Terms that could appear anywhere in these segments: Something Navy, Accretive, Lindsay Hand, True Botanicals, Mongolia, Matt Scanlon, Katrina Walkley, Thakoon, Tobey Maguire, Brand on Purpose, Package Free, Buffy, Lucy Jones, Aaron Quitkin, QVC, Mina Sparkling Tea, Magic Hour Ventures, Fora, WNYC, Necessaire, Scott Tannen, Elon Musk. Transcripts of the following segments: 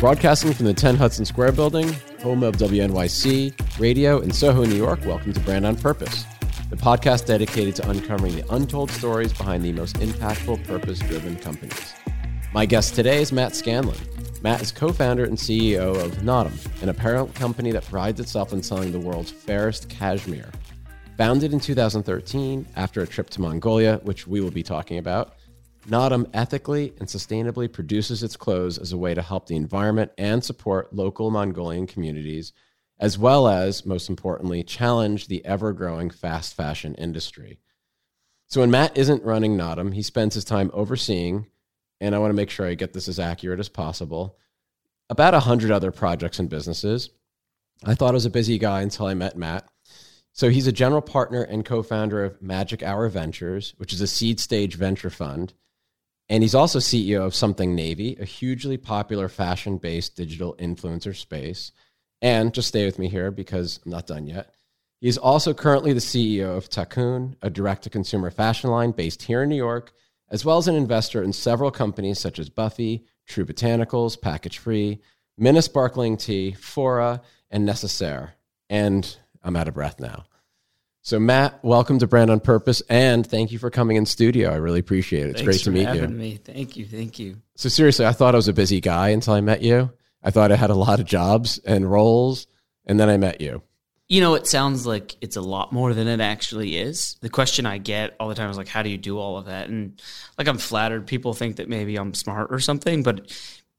Broadcasting from the 10 Hudson Square building, home of WNYC, radio in Soho, New York, welcome to Brand on Purpose, the podcast dedicated to uncovering the untold stories behind the most impactful purpose-driven companies. My guest today is Matt Scanlon. Matt is co-founder and CEO of Naadam, an apparel company that prides itself on selling the world's fairest cashmere. Founded in 2013 after a trip to Mongolia, which we will be talking about, Naadam ethically and sustainably produces its clothes as a way to help the environment and support local Mongolian communities, as well as, most importantly, challenge the ever-growing fast fashion industry. So when Matt isn't running Naadam, he spends his time overseeing, and I want to make sure I get this as accurate as possible, about 100 other projects and businesses. I thought I was a busy guy until I met Matt. So he's a general partner and co-founder of Magic Hour Ventures, which is a seed stage venture fund. And he's also CEO of Something Navy, a hugely popular fashion-based digital influencer space. And just stay with me here because I'm not done yet. He's also currently the CEO of Thakoon, a direct-to-consumer fashion line based here in New York, as well as an investor in several companies such as Buffy, True Botanicals, Package Free, Mina Sparkling Tea, Fora, and Necessaire. And I'm out of breath now. So Matt, welcome to Brand on Purpose, and thank you for coming in studio. I really appreciate it. It's great to meet you. Thanks for having me. Thank you. So seriously, I thought I was a busy guy until I met you. I thought I had a lot of jobs and roles, and then I met you. You know, it sounds like it's a lot more than it actually is. The question I get all the time is like, how do you do all of that? And like, I'm flattered. People think that maybe I'm smart or something, but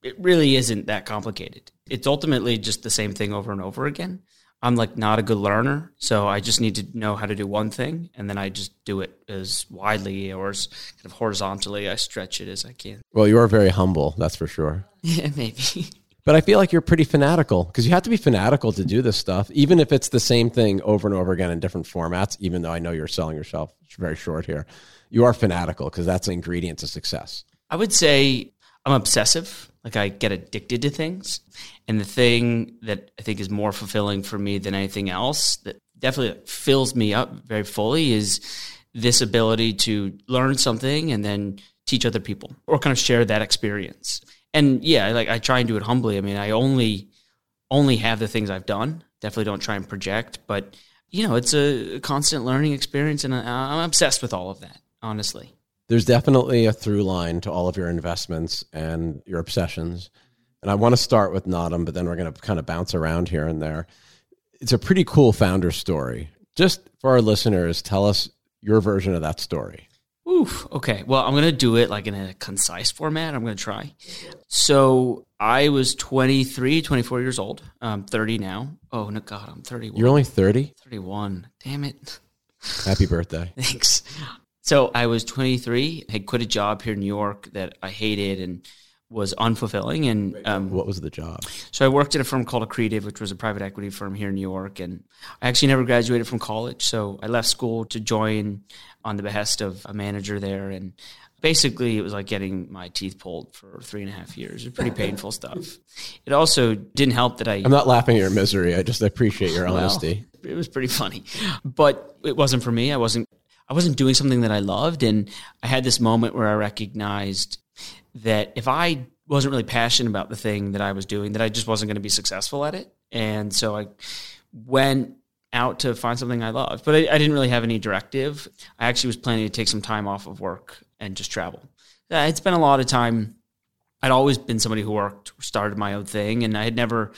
it really isn't that complicated. It's ultimately just the same thing over and over again. I'm like not a good learner, so I just need to know how to do one thing, and then I just do it as widely or as kind of horizontally. I stretch it as I can. Well, you are very humble, that's for sure. Yeah, maybe. But I feel like you're pretty fanatical, because you have to be fanatical to do this stuff, even if it's the same thing over and over again in different formats, even though I know you're selling yourself very short here. You are fanatical, because that's an ingredient to success. I would say I'm obsessive. Like, I get addicted to things. And the thing that I think is more fulfilling for me than anything else that definitely fills me up very fully is this ability to learn something and then teach other people or kind of share that experience. And yeah, like, I try and do it humbly. I mean, I only have the things I've done. Definitely don't try and project, but you know, it's a constant learning experience, and I'm obsessed with all of that, honestly. There's definitely a through line to all of your investments and your obsessions. And I want to start with Naadam, but then we're going to kind of bounce around here and there. It's a pretty cool founder story. Just for our listeners, tell us your version of that story. Oof. Okay. Well, I'm going to do it like in a concise format. I'm going to try. So I was 23, 24 years old. I'm 30 now. Oh, no, God, I'm 31. You're only 30? 31. Damn it. Happy birthday. Thanks. So I was 23, had quit a job here in New York that I hated and was unfulfilling. And what was the job? So I worked at a firm called Accretive, which was a private equity firm here in New York. And I actually never graduated from college. So I left school to join on the behest of a manager there. And basically, it was like getting my teeth pulled for 3.5 years. It was pretty painful stuff. It also didn't help that I'm not laughing at your misery. I just appreciate your honesty. Well, it was pretty funny. But it wasn't for me. I wasn't doing something that I loved, and I had this moment where I recognized that if I wasn't really passionate about the thing that I was doing, that I just wasn't going to be successful at it. And so I went out to find something I loved, but I didn't really have any directive. I actually was planning to take some time off of work and just travel. I'd spent a lot of time. I'd always been somebody who worked, started my own thing, and I had never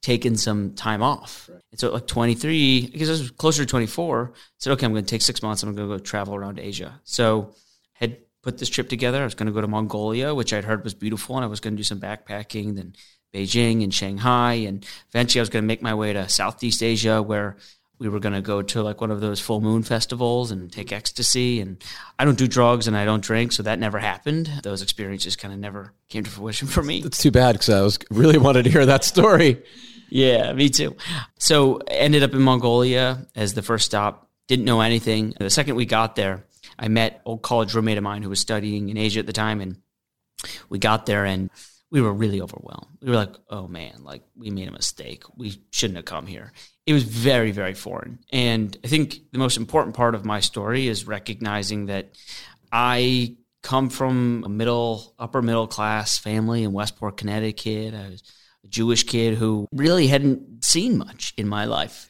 taken some time off. Right. And so at like 23, because I was closer to 24, I said, okay, I'm going to take 6 months. I'm going to go travel around Asia. So I had put this trip together. I was going to go to Mongolia, which I'd heard was beautiful. And I was going to do some backpacking, then Beijing and Shanghai. And eventually I was going to make my way to Southeast Asia, where we were going to go to like one of those full moon festivals and take ecstasy. And I don't do drugs and I don't drink, so that never happened. Those experiences kind of never came to fruition for me. It's too bad, because I was really wanted to hear that story. Yeah, me too. So ended up in Mongolia as the first stop. Didn't know anything. The second we got there, I met old college roommate of mine who was studying in Asia at the time. And we got there and we were really overwhelmed. We were like, oh man, like we made a mistake. We shouldn't have come here. It was very, very foreign. And I think the most important part of my story is recognizing that I come from a upper middle class family in Westport, Connecticut. I was a Jewish kid who really hadn't seen much in my life.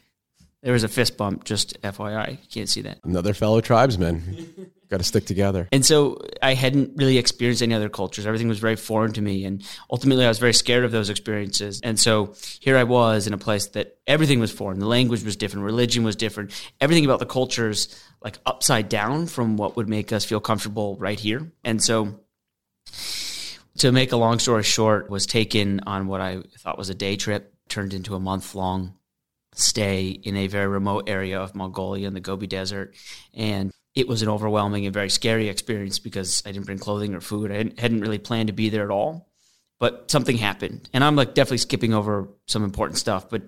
There was a fist bump, just FYI. You can't see that. Another fellow tribesman. Got to stick together. And so I hadn't really experienced any other cultures. Everything was very foreign to me. And ultimately, I was very scared of those experiences. And so here I was in a place that everything was foreign. The language was different. Religion was different. Everything about the culture's like upside down from what would make us feel comfortable right here. And so to make a long story short, was taken on what I thought was a day trip, turned into a month-long stay in a very remote area of Mongolia in the Gobi Desert. And it was an overwhelming and very scary experience because I didn't bring clothing or food. I hadn't really planned to be there at all, but something happened. And I'm like definitely skipping over some important stuff, but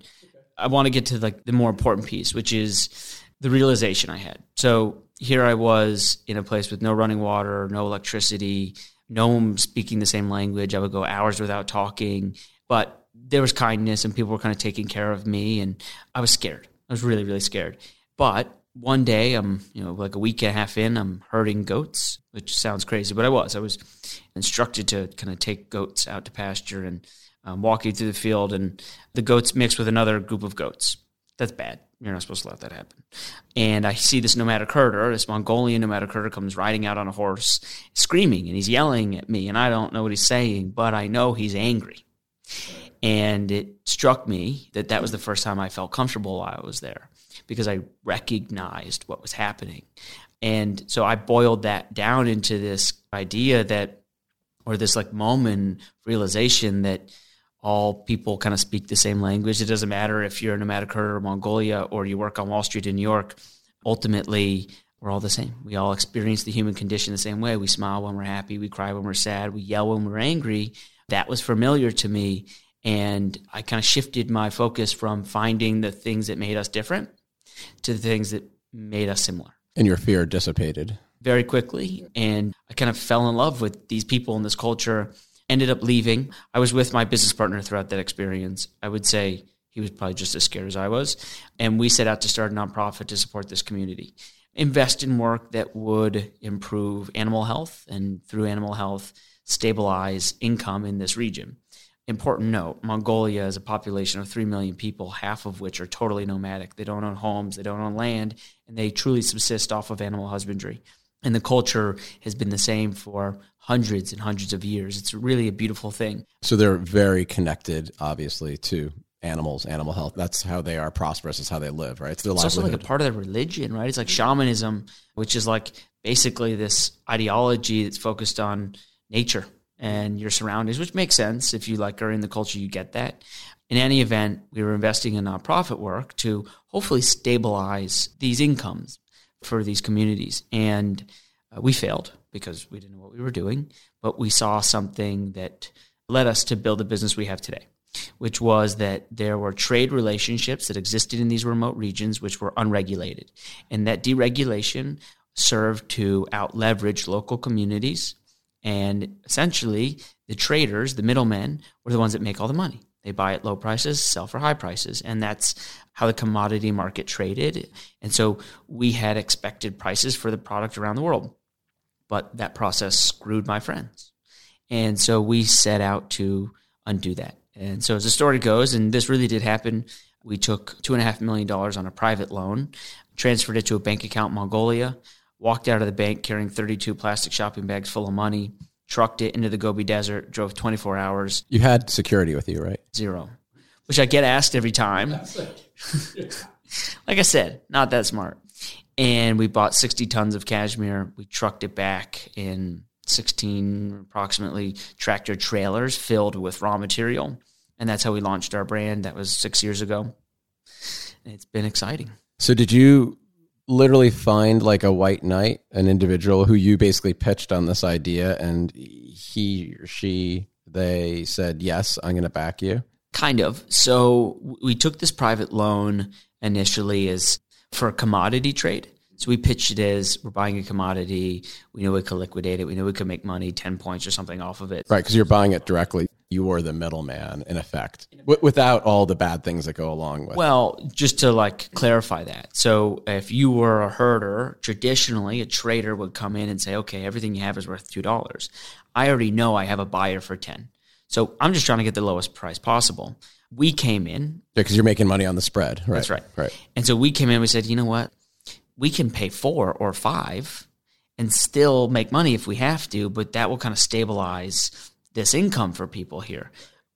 I want to get to like the more important piece, which is the realization I had. So here I was in a place with no running water, no electricity, no one speaking the same language. I would go hours without talking, but there was kindness and people were kind of taking care of me. And I was scared. I was really, really scared. But one day, I'm, like a week and a half in, I'm herding goats, which sounds crazy, but I was instructed to kind of take goats out to pasture and walking through the field, and the goats mixed with another group of goats. That's bad. You're not supposed to let that happen. And I see this nomadic herder, this Mongolian nomadic herder comes riding out on a horse screaming, and he's yelling at me, and I don't know what he's saying, but I know he's angry. And it struck me that was the first time I felt comfortable while I was there, because I recognized what was happening. And so I boiled that down into this idea this moment realization that all people kind of speak the same language. It doesn't matter if you're a nomadic herder in Mongolia or you work on Wall Street in New York. Ultimately, we're all the same. We all experience the human condition the same way. We smile when we're happy. We cry when we're sad. We yell when we're angry. That was familiar to me. And I kind of shifted my focus from finding the things that made us different to the things that made us similar. And your fear dissipated. Very quickly. And I kind of fell in love with these people in this culture, ended up leaving. I was with my business partner throughout that experience. I would say he was probably just as scared as I was. And we set out to start a nonprofit to support this community. Invest in work that would improve animal health, and through animal health, stabilize income in this region. Important note, Mongolia is a population of 3 million people, half of which are totally nomadic. They don't own homes, they don't own land, and they truly subsist off of animal husbandry. And the culture has been the same for hundreds and hundreds of years. It's really a beautiful thing. So they're very connected, obviously, to animals, animal health. That's how they are prosperous, is how they live, right? It's their livelihood. It's also like a part of their religion, right? It's like shamanism, which is like basically this ideology that's focused on nature and your surroundings, which makes sense. If you like are in the culture, you get that. In any event, we were investing in nonprofit work to hopefully stabilize these incomes for these communities. And we failed because we didn't know what we were doing, but we saw something that led us to build the business we have today, which was that there were trade relationships that existed in these remote regions, which were unregulated. And that deregulation served to out-leverage local communities. And essentially, the traders, the middlemen, were the ones that make all the money. They buy at low prices, sell for high prices. And that's how the commodity market traded. And so we had expected prices for the product around the world. But that process screwed my friends. And so we set out to undo that. And so as the story goes, and this really did happen, we took $2.5 million on a private loan, transferred it to a bank account in Mongolia, walked out of the bank carrying 32 plastic shopping bags full of money, trucked it into the Gobi Desert, drove 24 hours. You had security with you, right? Zero, which I get asked every time. Like I said, not that smart. And we bought 60 tons of cashmere. We trucked it back in 16 approximately tractor trailers filled with raw material. And that's how we launched our brand. That was 6 years ago. And it's been exciting. So did you literally find like a white knight, an individual who you basically pitched on this idea, and he or she, they said, yes, I'm going to back you? Kind of. So we took this private loan initially as for a commodity trade. So we pitched it as we're buying a commodity. We know we could liquidate it. We know we could make money, 10 points or something off of it. Right, because you're buying it directly. you are the middleman in effect, without all the bad things that go along with it. Well, just to like clarify that. So if you were a herder, traditionally a trader would come in and say, okay, everything you have is worth $2. I already know I have a buyer for 10. So I'm just trying to get the lowest price possible. We came in. Yeah, because you're making money on the spread, right? That's right. Right. And so we came in, we said, you know what? We can pay 4 or 5 and still make money if we have to, but that will kind of stabilize this income for people here.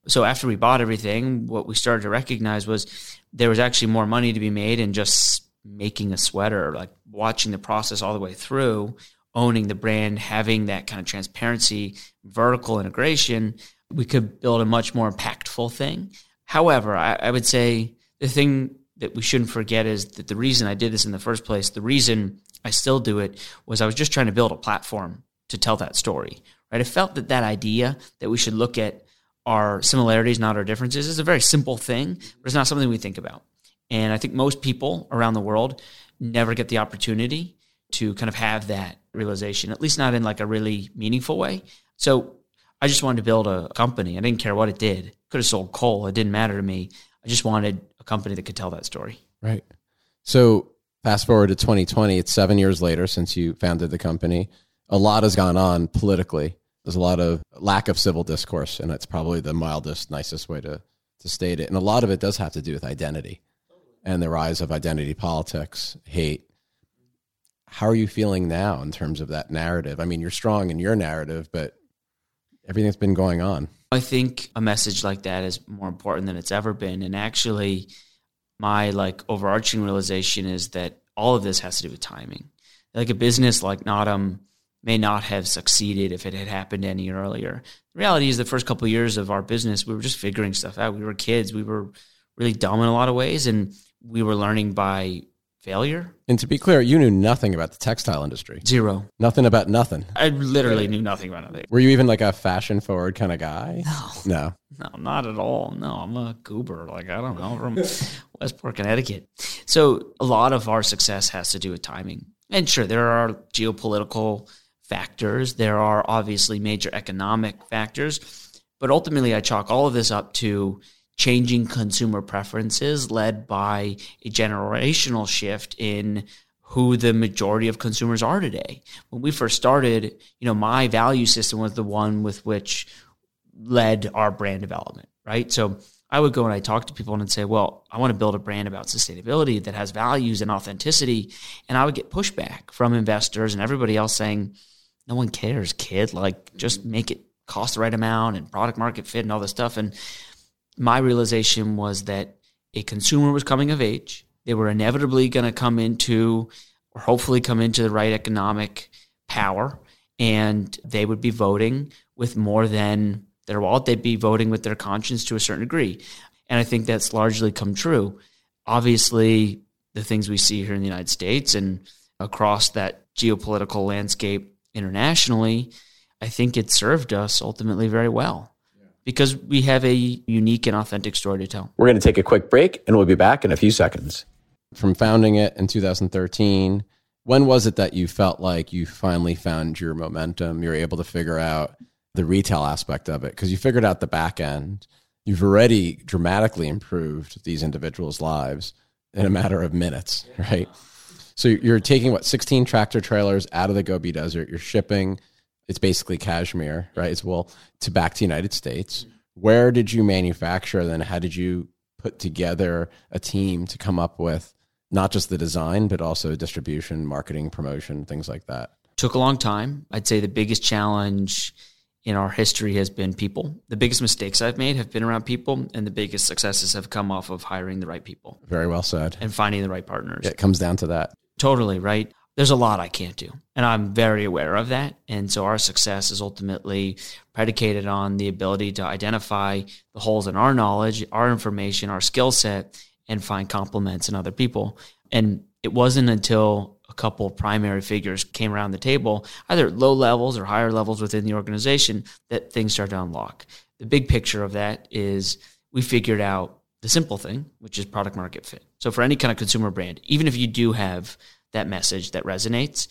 So after we bought everything, what we started to recognize was there was actually more money to be made in just making a sweater, like watching the process all the way through, owning the brand, having that kind of transparency, vertical integration. We could build a much more impactful thing. However, I would say the thing that we shouldn't forget is that the reason I did this in the first place, the reason I still do it, was I was just trying to build a platform to tell that story, right? I felt that that idea that we should look at our similarities, not our differences, is a very simple thing, but it's not something we think about. And I think most people around the world never get the opportunity to kind of have that realization, at least not in like a really meaningful way. So I just wanted to build a company. I didn't care what it did. Could have sold coal. It didn't matter to me. I just wanted a company that could tell that story. Right. So fast forward to 2020, it's 7 years later since you founded the company. A lot has gone on politically. There's a lot of lack of civil discourse, and it's probably the mildest, nicest way to state it. And a lot of it does have to do with identity and the rise of identity politics, hate. How are you feeling now in terms of that narrative? I mean, you're strong in your narrative, but everything that's been going on. I think a message like that is more important than it's ever been. And actually, my like overarching realization is that all of this has to do with timing. Like a business like Naadam may not have succeeded if it had happened any earlier. The reality is the first couple of years of our business, we were just figuring stuff out. We were kids. We were really dumb in a lot of ways, and we were learning by failure. And to be clear, you knew nothing about the textile industry. Zero. Nothing about nothing. I literally knew nothing about nothing. Were you even like a fashion forward kind of guy? No. No, not at all. No, I'm a goober. Like, I don't know, from Westport, Connecticut. So a lot of our success has to do with timing. And sure, there are geopolitical factors. There are obviously major economic factors. But ultimately, I chalk all of this up to changing consumer preferences led by a generational shift in who the majority of consumers are today. When we first started, you know, my value system was the one with which led our brand development, right? So I would go and I talk to people and I'd say, well, I want to build a brand about sustainability that has values and authenticity. And I would get pushback from investors and everybody else saying, no one cares, kid. Like, just make it cost the right amount and product market fit and all this stuff. And my realization was that a consumer was coming of age. They were inevitably going to come into, or hopefully come into, the right economic power, and they would be voting with more than their wallet. They'd be voting with their conscience to a certain degree. And I think that's largely come true. Obviously, the things we see here in the United States and across that geopolitical landscape internationally, I think it served us ultimately very well, because we have a unique and authentic story to tell. We're going to take a quick break, and we'll be back in a few seconds. From founding it in 2013, when was it that you felt like you finally found your momentum? You were able to figure out the retail aspect of it, because you figured out the back end. You've already dramatically improved these individuals' lives in a matter of minutes, right? So you're taking, 16 tractor trailers out of the Gobi Desert. You're shipping. It's basically cashmere, right? It's wool back to the United States. Where did you manufacture? Then how did you put together a team to come up with not just the design, but also distribution, marketing, promotion, things like that? Took a long time. I'd say the biggest challenge in our history has been people. The biggest mistakes I've made have been around people, and the biggest successes have come off of hiring the right people. Very well said. And finding the right partners. It comes down to that. Totally, right? There's a lot I can't do, and I'm very aware of that. And so our success is ultimately predicated on the ability to identify the holes in our knowledge, our information, our skill set, and find complements in other people. And it wasn't until a couple of primary figures came around the table, either at low levels or higher levels within the organization, that things started to unlock. The big picture of that is we figured out the simple thing, which is product market fit. So for any kind of consumer brand, even if you do have that message that resonates,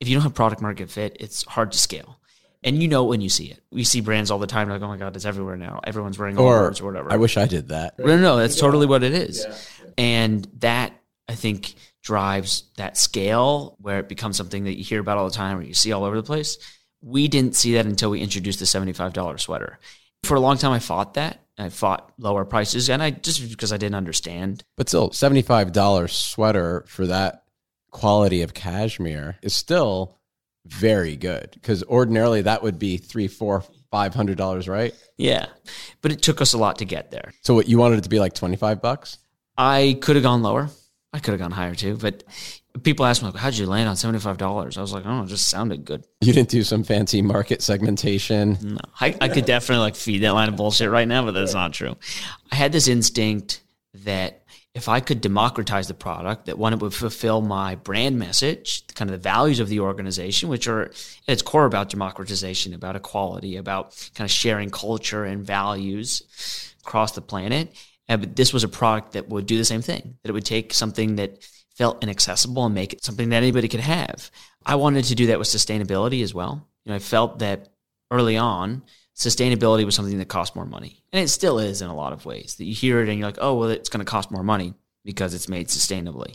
if you don't have product market fit, it's hard to scale. And you know when you see it. We see brands all the time. Like, oh, my God, it's everywhere now. Everyone's wearing awards or whatever. I wish I did that. No, that's totally what it is. Yeah. And that, I think, drives that scale where it becomes something that you hear about all the time or you see all over the place. We didn't see that until we introduced the $75 sweater. For a long time, I fought that. I fought lower prices, and I just because I didn't understand. But still, $75 sweater for that quality of cashmere is still very good, because ordinarily that would be $300, $400, $500, right? Yeah, but it took us a lot to get there. So what, you wanted it to be like $25? I could have gone lower. I could have gone higher too, but people ask me, like, how'd you land on $75? I was like, oh, it just sounded good. You didn't do some fancy market segmentation? No, I could definitely like feed that line of bullshit right now, but that's not true. I had this instinct that if I could democratize the product, that one, it would fulfill my brand message, kind of the values of the organization, which are at its core about democratization, about equality, about kind of sharing culture and values across the planet. But this was a product that would do the same thing, that it would take something that felt inaccessible and make it something that anybody could have. I wanted to do that with sustainability as well. You know, I felt that early on, sustainability was something that cost more money. And it still is in a lot of ways, that you hear it and you're like, oh, well, it's going to cost more money because it's made sustainably.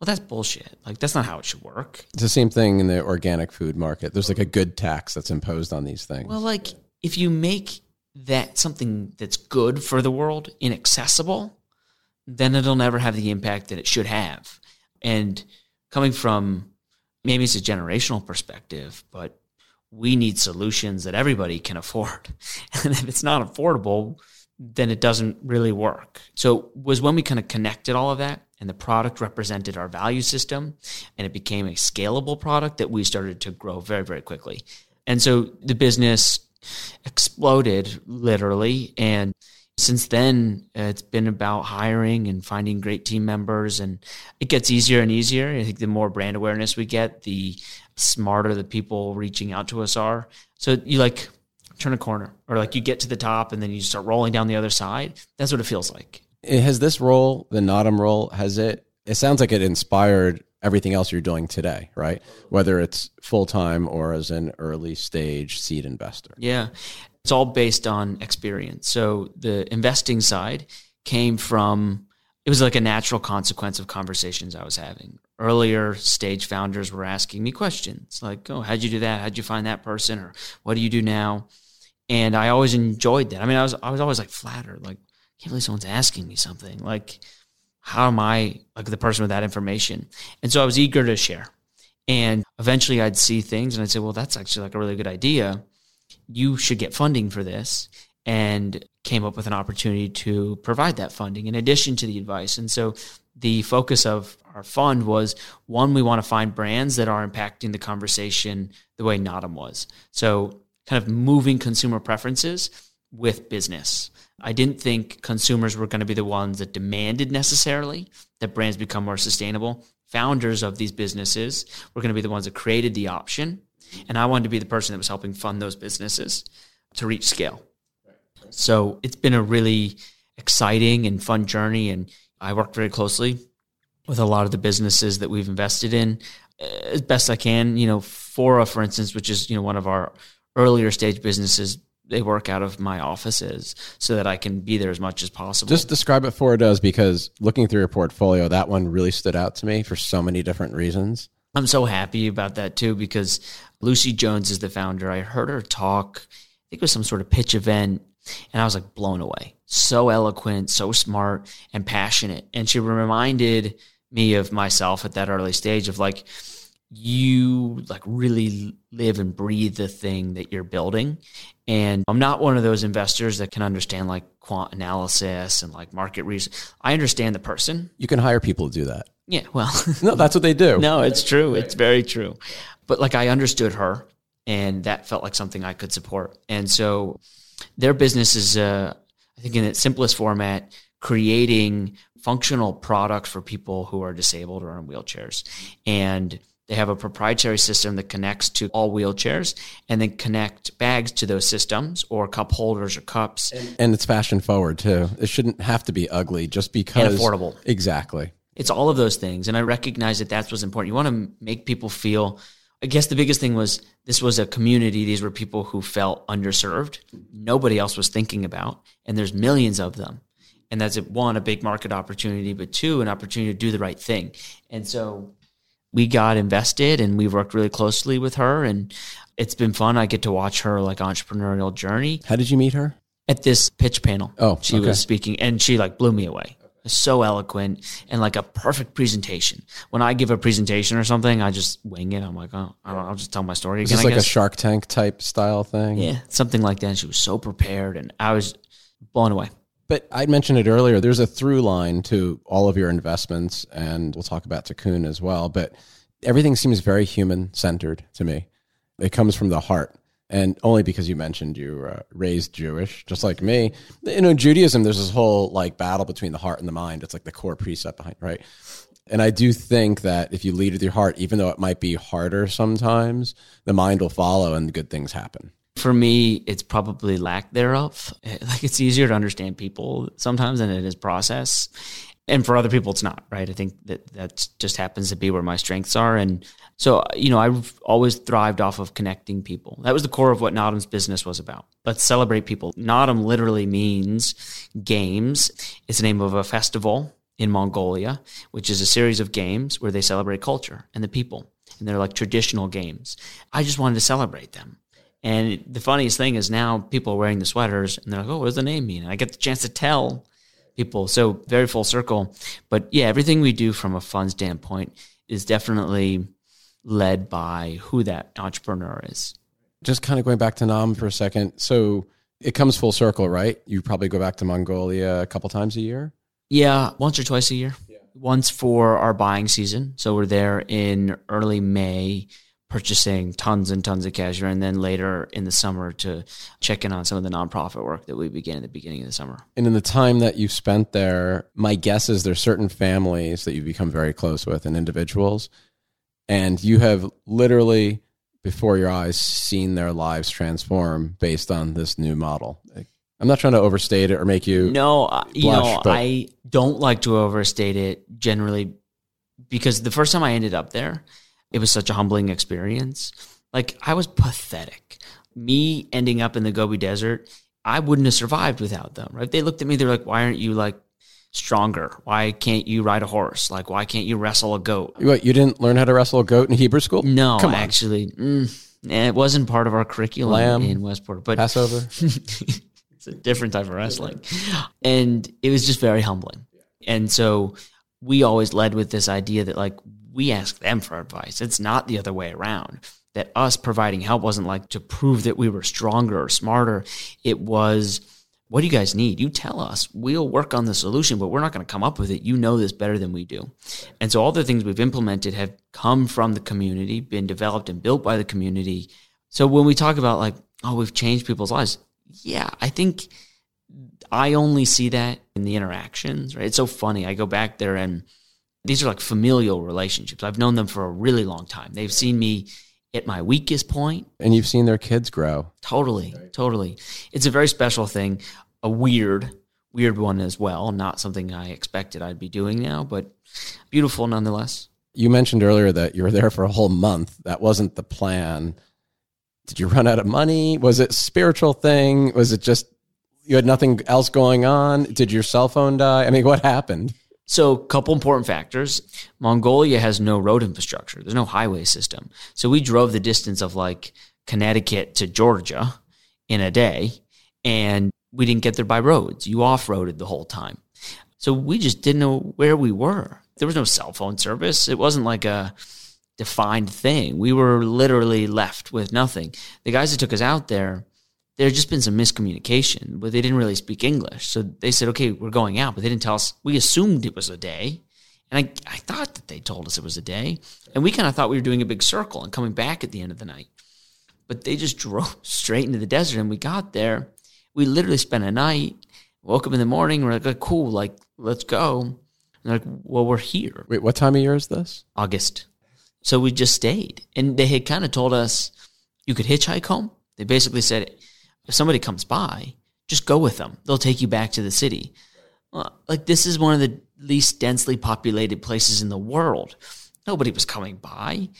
Well, that's bullshit. Like, that's not how it should work. It's the same thing in the organic food market. There's like a good tax that's imposed on these things. Well, like, if you make that something that's good for the world inaccessible, then it'll never have the impact that it should have. And coming from, maybe it's a generational perspective, but we need solutions that everybody can afford. And if it's not affordable, then it doesn't really work. So was when we kind of connected all of that, and the product represented our value system, and it became a scalable product, that we started to grow very, very quickly. And so the business exploded literally. And since then, it's been about hiring and finding great team members, and it gets easier and easier. I think the more brand awareness we get, the smarter the people reaching out to us are. So you like turn a corner, or like you get to the top and then you start rolling down the other side. That's what it feels like. Has this role, the Naadam role, it sounds like it inspired everything else you're doing today, right? Whether it's full-time or as an early stage seed investor. Yeah. It's all based on experience. So the investing side came from, it was like a natural consequence of conversations I was having. Earlier stage founders were asking me questions like, oh, how'd you do that? How'd you find that person? Or what do you do now? And I always enjoyed that. I mean, I was always like flattered, like, I can't believe someone's asking me something. Like, how am I like the person with that information? And so I was eager to share. And eventually I'd see things and I'd say, well, that's actually like a really good idea. You should get funding for this, and came up with an opportunity to provide that funding in addition to the advice. And so the focus of our fund was, one, we want to find brands that are impacting the conversation the way Naadam was. So kind of moving consumer preferences with business. I didn't think consumers were going to be the ones that demanded necessarily that brands become more sustainable. Founders of these businesses were going to be the ones that created the option. And I wanted to be the person that was helping fund those businesses to reach scale. So it's been a really exciting and fun journey. And I work very closely with a lot of the businesses that we've invested in as best I can. You know, Fora, for instance, which is, you know, one of our earlier stage businesses, they work out of my offices so that I can be there as much as possible. Just describe what Fora does, because looking through your portfolio, that one really stood out to me for so many different reasons. I'm so happy about that too, because Lucy Jones is the founder. I heard her talk, I think it was some sort of pitch event, and I was like blown away. So eloquent, so smart and passionate. And she reminded me of myself at that early stage of like, you like really live and breathe the thing that you're building. And I'm not one of those investors that can understand like quant analysis and like market research. I understand the person. You can hire people to do that. Yeah, well. No, that's what they do. No, it's true. It's very true. But like I understood her, and that felt like something I could support. And so their business is, I think in its simplest format, creating functional products for people who are disabled or in wheelchairs. And they have a proprietary system that connects to all wheelchairs, and then connect bags to those systems or cup holders or cups. And it's fashion forward too. It shouldn't have to be ugly just because. And affordable. Exactly. It's all of those things. And I recognize that that's what's important. You want to make people feel I guess the biggest thing was this was a community. These were people who felt underserved. Nobody else was thinking about, and there's millions of them. And that's, one, a big market opportunity, but two, an opportunity to do the right thing. And so we got invested and we worked really closely with her, and it's been fun. I get to watch her like entrepreneurial journey. How did you meet her? At this pitch panel. Oh, she was speaking and she like blew me away. So eloquent and like a perfect presentation. When I give a presentation or something, I just wing it. I'm like, oh, I don't know, I'll just tell my story again. It's like a Shark Tank type style thing. Yeah, something like that. And she was so prepared and I was blown away. But I mentioned it earlier, there's a through line to all of your investments, and we'll talk about Thakoon as well, but everything seems very human-centered to me. It comes from the heart, and only because you mentioned you were raised Jewish, just like me. You know, in Judaism, there's this whole like battle between the heart and the mind. It's like the core precept behind, right? And I do think that if you lead with your heart, even though it might be harder sometimes, the mind will follow and good things happen. For me, it's probably lack thereof. Like, it's easier to understand people sometimes than it is process. And for other people, it's not, right? I think that just happens to be where my strengths are. And so, you know, I've always thrived off of connecting people. That was the core of what Naadam's business was about. Let's celebrate people. Naadam literally means games. It's the name of a festival in Mongolia, which is a series of games where they celebrate culture and the people. And they're like traditional games. I just wanted to celebrate them. And the funniest thing is now people are wearing the sweaters and they're like, oh, what does the name mean? And I get the chance to tell people. So very full circle. But yeah, everything we do from a fun standpoint is definitely led by who that entrepreneur is. Just kind of going back to Nam for a second. So it comes full circle, right? You probably go back to Mongolia a couple times a year? Yeah, once or twice a year. Yeah. Once for our buying season. So we're there in early May, purchasing tons and tons of cashmere, and then later in the summer to check in on some of the nonprofit work that we began at the beginning of the summer. And in the time that you've spent there, my guess is there's certain families that you've become very close with and individuals, and you have literally before your eyes seen their lives transform based on this new model. I'm not trying to overstate it or make you blush, but I don't like to overstate it generally, because the first time I ended up there, it was such a humbling experience. Like, I was pathetic. Me ending up in the Gobi Desert, I wouldn't have survived without them, right? They looked at me, they're like, why aren't you like stronger? Why can't you ride a horse? Like, why can't you wrestle a goat? What, you didn't learn how to wrestle a goat in Hebrew school? No, actually. It wasn't part of our curriculum in Westport. But Passover? It's a different type of wrestling. And it was just very humbling. And so we always led with this idea that like, we ask them for advice. It's not the other way around. That us providing help wasn't like to prove that we were stronger or smarter. It was, what do you guys need? You tell us. We'll work on the solution, but we're not going to come up with it. You know this better than we do. And so all the things we've implemented have come from the community, been developed and built by the community. So when we talk about like, oh, we've changed people's lives. Yeah, I think I only see that in the interactions, right? It's so funny. I go back there and these are like familial relationships. I've known them for a really long time. They've seen me at my weakest point. And you've seen their kids grow. Totally. It's a very special thing, a weird one as well. Not something I expected I'd be doing now, but beautiful nonetheless. You mentioned earlier that you were there for a whole month. That wasn't the plan. Did you run out of money? Was it a spiritual thing? Was it just you had nothing else going on? Did your cell phone die? I mean, what happened? So a couple important factors. Mongolia has no road infrastructure. There's no highway system. So we drove the distance of like Connecticut to Georgia in a day, and we didn't get there by roads. You off-roaded the whole time. So we just didn't know where we were. There was no cell phone service. It wasn't like a defined thing. We were literally left with nothing. The guys that took us out there, there had just been some miscommunication, but they didn't really speak English. So they said, okay, we're going out, but they didn't tell us. We assumed it was a day. And I thought that they told us it was a day. And we kind of thought we were doing a big circle and coming back at the end of the night. But they just drove straight into the desert, and we got there. We literally spent a night, woke up in the morning, we're like, cool, like, let's go. And they're like, well, we're here. Wait, what time of year is this? August. So we just stayed. And they had kind of told us you could hitchhike home. They basically said, if somebody comes by, just go with them. They'll take you back to the city. Like, this is one of the least densely populated places in the world. Nobody was coming by.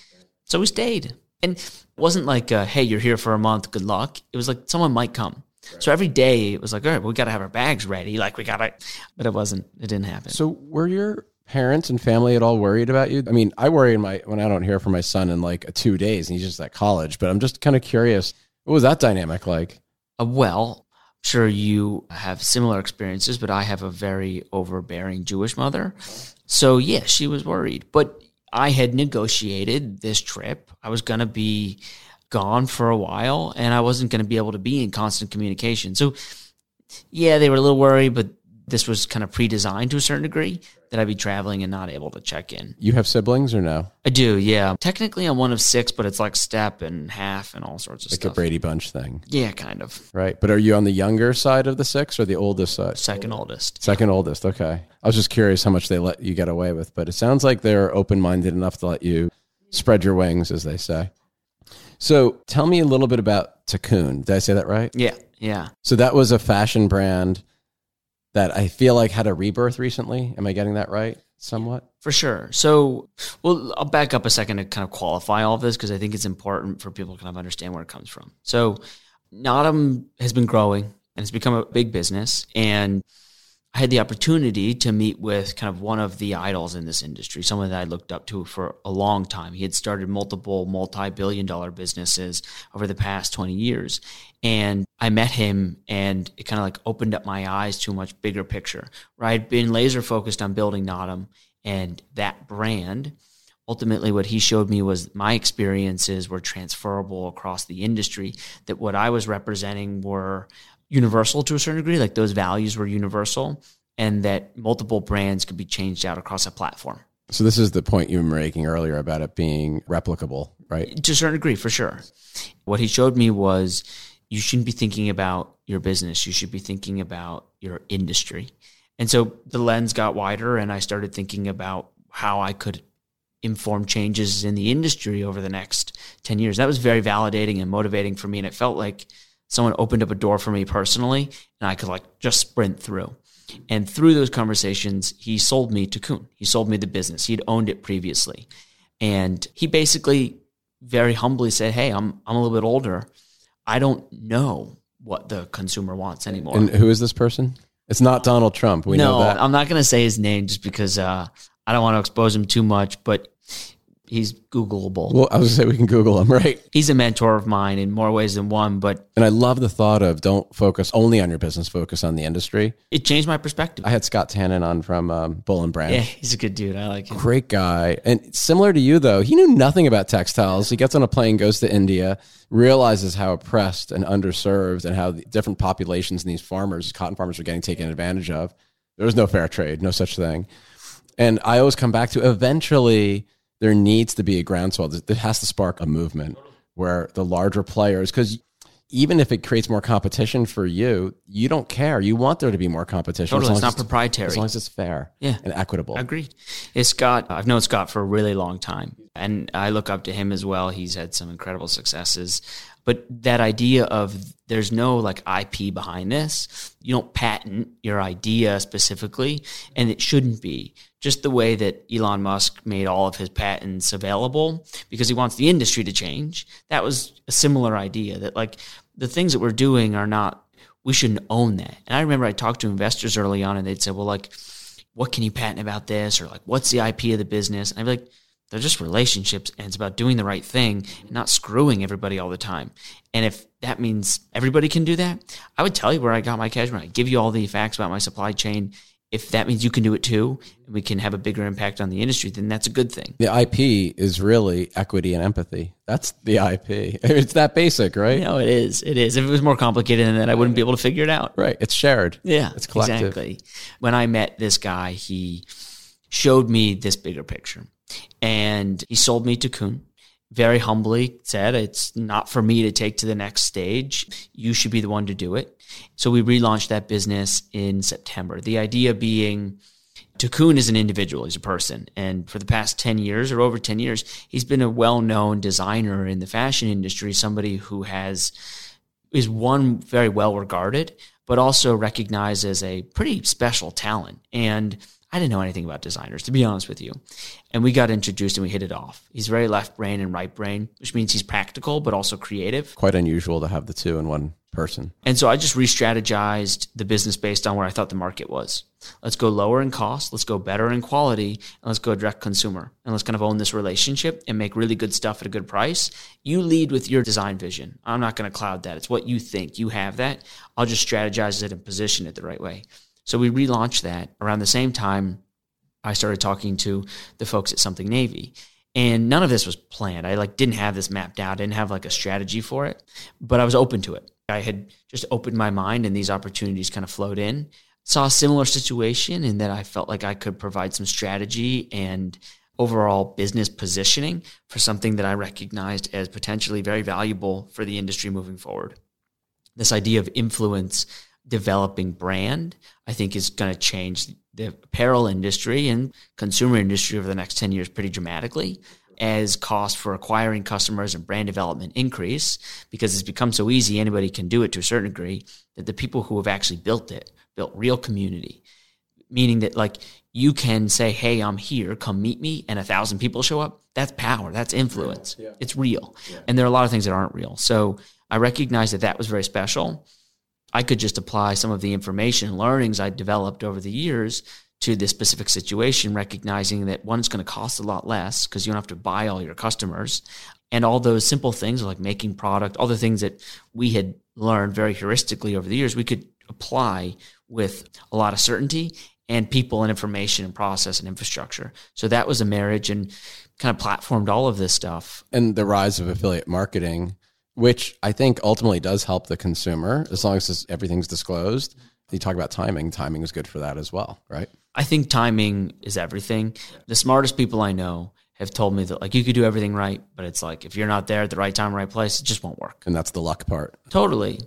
So we stayed. And it wasn't like, hey, you're here for a month, good luck. It was like someone might come. Right. So every day it was like, all right, well, we got to have our bags ready. Like we got to, but it didn't happen. So were your parents and family at all worried about you? I mean, I worry when I don't hear from my son in like 2 days and he's just at college, but I'm just kind of curious, what was that dynamic like? Well, I'm sure you have similar experiences, but I have a very overbearing Jewish mother. So yeah, she was worried, but I had negotiated this trip. I was going to be gone for a while and I wasn't going to be able to be in constant communication. So yeah, they were a little worried, but this was kind of pre-designed to a certain degree that I'd be traveling and not able to check in. You have siblings or no? I do, yeah. Technically, I'm one of six, but it's like step and half and all sorts of stuff. Like a Brady Bunch thing. Yeah, kind of. Right. But are you on the younger side of the six or the oldest side? Second oldest. Second oldest. Okay. I was just curious how much they let you get away with, but it sounds like they're open-minded enough to let you spread your wings, as they say. So tell me a little bit about Thakoon. Did I say that right? Yeah. Yeah. So that was a fashion brand that I feel like had a rebirth recently. Am I getting that right somewhat? For sure. So, well, I'll back up a second to kind of qualify all of this because I think it's important for people to kind of understand where it comes from. So Naadam has been growing and it's become a big business. And I had the opportunity to meet with kind of one of the idols in this industry, someone that I looked up to for a long time. He had started multiple multi-billion-dollar businesses over the past 20 years. And I met him and it kind of like opened up my eyes to a much bigger picture, right? I'd been laser focused on building Naadam and that brand. Ultimately, what he showed me was my experiences were transferable across the industry, that what I was representing were universal to a certain degree, like those values were universal, and that multiple brands could be changed out across a platform. So this is the point you were making earlier about it being replicable, right? To a certain degree, for sure. What he showed me was you shouldn't be thinking about your business. You should be thinking about your industry. And so the lens got wider and I started thinking about how I could inform changes in the industry over the next 10 years. That was very validating and motivating for me. And it felt like someone opened up a door for me personally, and I could like just sprint through. And through those conversations, he sold me Thakoon. He sold me the business. He'd owned it previously. And he basically very humbly said, hey, I'm a little bit older. I don't know what the consumer wants anymore. And who is this person? It's not Donald Trump. We know that. I'm not going to say his name just because I don't want to expose him too much, but he's Googleable. Well, I was going to say we can Google him, right? He's a mentor of mine in more ways than one, but... And I love the thought of don't focus only on your business, focus on the industry. It changed my perspective. I had Scott Tannen on from Bull & Branch. Yeah, he's a good dude. I like him. Great guy. And similar to you, though, he knew nothing about textiles. He gets on a plane, goes to India, realizes how oppressed and underserved and how the different populations and these farmers, cotton farmers, are getting taken advantage of. There was no fair trade, no such thing. And I always come back to eventually... there needs to be a groundswell. There has to spark a movement where the larger players, because even if it creates more competition for you, you don't care. You want there to be more competition. Totally, it's not proprietary. As long as it's fair and equitable. Agreed. I've known Scott for a really long time, and I look up to him as well. He's had some incredible successes. But that idea of there's no like IP behind this, you don't patent your idea specifically, and it shouldn't be. Just the way that Elon Musk made all of his patents available because he wants the industry to change, that was a similar idea that like the things that we're doing are not, we shouldn't own that. And I remember I talked to investors early on and they'd say, well, like, what can you patent about this? Or like, what's the IP of the business? And I'd be like, they're just relationships, and it's about doing the right thing and not screwing everybody all the time. And if that means everybody can do that, I would tell you where I got my cashmere. I give you all the facts about my supply chain. If that means you can do it too, and we can have a bigger impact on the industry, then that's a good thing. The IP is really equity and empathy. That's the IP. It's that basic, right? No, it is. It is. If it was more complicated than that, I wouldn't be able to figure it out. Right. It's shared. Yeah. It's collective. Exactly. When I met this guy, he showed me this bigger picture. And he sold me Thakoon, very humbly said, it's not for me to take to the next stage. You should be the one to do it. So we relaunched that business in September. The idea being Thakoon is an individual, he's a person. And for the past 10 years or over 10 years, he's been a well-known designer in the fashion industry, somebody who has is one very well regarded, but also recognized as a pretty special talent. And I didn't know anything about designers, to be honest with you. And we got introduced and we hit it off. He's very left brain and right brain, which means he's practical, but also creative. Quite unusual to have the two in one person. And so I just re-strategized the business based on where I thought the market was. Let's go lower in cost. Let's go better in quality. And let's go direct consumer. And let's kind of own this relationship and make really good stuff at a good price. You lead with your design vision. I'm not going to cloud that. It's what you think. You have that. I'll just strategize it and position it the right way. So we relaunched that around the same time I started talking to the folks at Something Navy. And none of this was planned. I didn't have this mapped out. I didn't have a strategy for it, but I was open to it. I had just opened my mind and these opportunities kind of flowed in. Saw a similar situation in that I felt like I could provide some strategy and overall business positioning for something that I recognized as potentially very valuable for the industry moving forward. This idea of influence developing brand, I think, is going to change the apparel industry and consumer industry over the next 10 years pretty dramatically as costs for acquiring customers and brand development increase, because it's become so easy, anybody can do it to a certain degree, that the people who have actually built it, built real community, meaning that you can say, hey, I'm here, come meet me, and 1,000 people show up. That's power. That's influence. Yeah. It's real. Yeah. And there are a lot of things that aren't real. So I recognize that was very special. I could just apply some of the information and learnings I developed over the years to this specific situation, recognizing that one, it's going to cost a lot less because you don't have to buy all your customers. And all those simple things like making product, all the things that we had learned very heuristically over the years, we could apply with a lot of certainty and people and information and process and infrastructure. So that was a marriage and kind of platformed all of this stuff. And the rise of affiliate marketing, which I think ultimately does help the consumer as long as everything's disclosed. You talk about timing. Timing is good for that as well, right? I think timing is everything. The smartest people I know have told me that you could do everything right, but it's if you're not there at the right time, right place, it just won't work. And that's the luck part. Totally.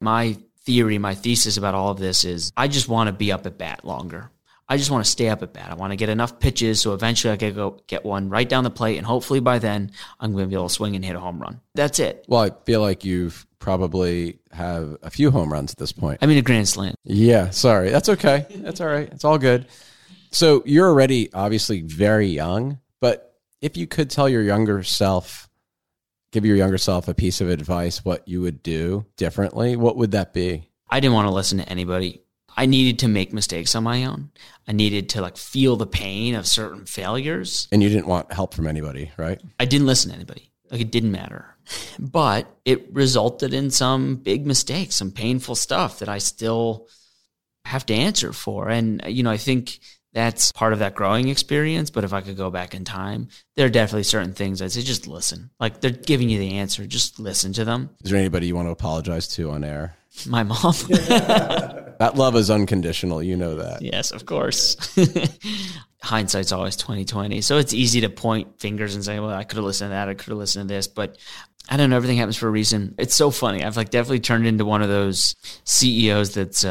My theory, my thesis about all of this is I just want to be up at bat longer. I just want to stay up at bat. I want to get enough pitches so eventually I can go get one right down the plate, and hopefully by then I'm going to be able to swing and hit a home run. That's it. Well, I feel like you've probably have a few home runs at this point. I mean, a grand slam. Yeah, sorry. That's okay. That's all right. It's all good. So you're already obviously very young, but if you could tell your younger self, give your younger self a piece of advice, what you would do differently, what would that be? I didn't want to listen to anybody. I needed to make mistakes on my own. I needed to feel the pain of certain failures. And you didn't want help from anybody, right? I didn't listen to anybody. It didn't matter. But it resulted in some big mistakes, some painful stuff that I still have to answer for. And, I think that's part of that growing experience. But if I could go back in time, there are definitely certain things I'd say, just listen. They're giving you the answer. Just listen to them. Is there anybody you want to apologize to on air? My mom. That love is unconditional. You know that. Yes, of course. Hindsight's always 20/20. So it's easy to point fingers and say, well, I could have listened to that. I could have listened to this. But I don't know. Everything happens for a reason. It's so funny. I've definitely turned into one of those CEOs that's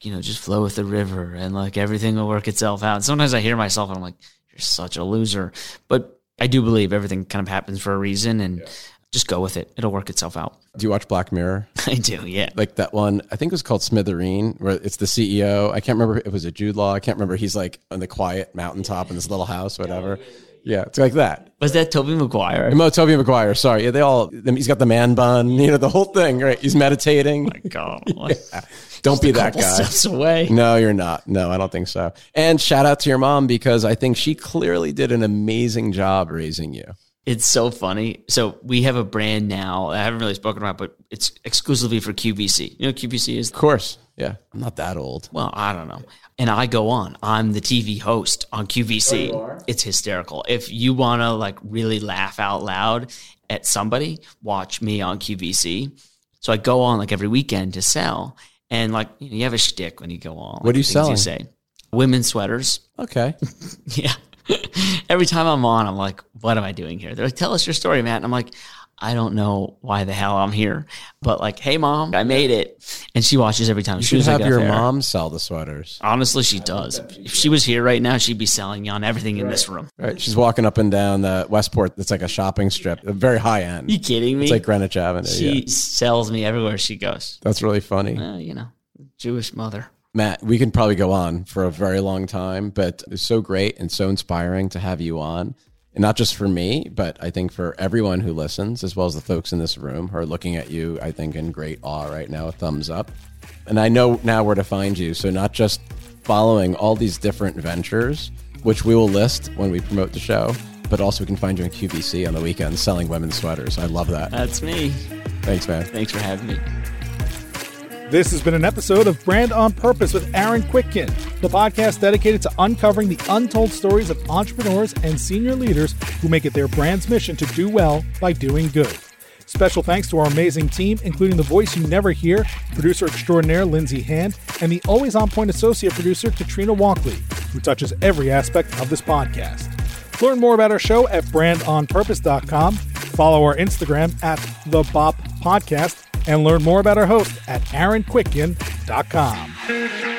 just flow with the river and everything will work itself out. And sometimes I hear myself and I'm like, you're such a loser. But I do believe everything kind of happens for a reason. And yeah. Just go with it. It'll work itself out. Do you watch Black Mirror? I do, yeah. That one, I think it was called Smithereen, where it's the CEO. I can't remember. It was a Jude Law. I can't remember. He's on the quiet mountaintop in this little house, whatever. Yeah, it's like that. Was that Tobey Maguire? No, Tobey Maguire. Sorry. Yeah, he's got the man bun, the whole thing, right? He's meditating. Oh my God. Yeah. Don't be that guy. Steps away. No, you're not. No, I don't think so. And shout out to your mom, because I think she clearly did an amazing job raising you. It's so funny. So we have a brand now I haven't really spoken about, but it's exclusively for QVC. You know what QVC is? Of course. Yeah. I'm not that old. Well, I don't know. And I go on. I'm the TV host on QVC. Oh, you are? It's hysterical. If you want to really laugh out loud at somebody, watch me on QVC. So I go on every weekend to sell. And you have a shtick when you go on. What are you selling? You say women's sweaters. Okay. Yeah. Every time I'm on, I'm like, what am I doing here? They're like, tell us your story, Matt. And I'm like, I don't know why the hell I'm here, but like, hey, mom, I made it. And she watches every time. You should have your mom sell the sweaters. Honestly, she does. If she was here right now, she'd be selling you on everything in this room. Right. She's walking up and down the Westport. That's like a shopping strip, very high end. You kidding me? It's like Greenwich Avenue. She sells me everywhere she goes. That's really funny. You know, Jewish mother. Matt, we can probably go on for a very long time, but it's so great and so inspiring to have you on. And not just for me, but I think for everyone who listens, as well as the folks in this room who are looking at you, I think, in great awe right now, a thumbs up. And I know now where to find you. So not just following all these different ventures, which we will list when we promote the show, but also we can find you in QVC on the weekends selling women's sweaters. I love that. That's me. Thanks, man. Thanks for having me. This has been an episode of Brand on Purpose with Aaron Quitkin, the podcast dedicated to uncovering the untold stories of entrepreneurs and senior leaders who make it their brand's mission to do well by doing good. Special thanks to our amazing team, including the voice you never hear, producer extraordinaire Lindsay Hand, and the always on-point associate producer Katrina Walkley, who touches every aspect of this podcast. Learn more about our show at brandonpurpose.com, follow our Instagram at @thebop podcast, and learn more about our host at AaronQuitkin.com.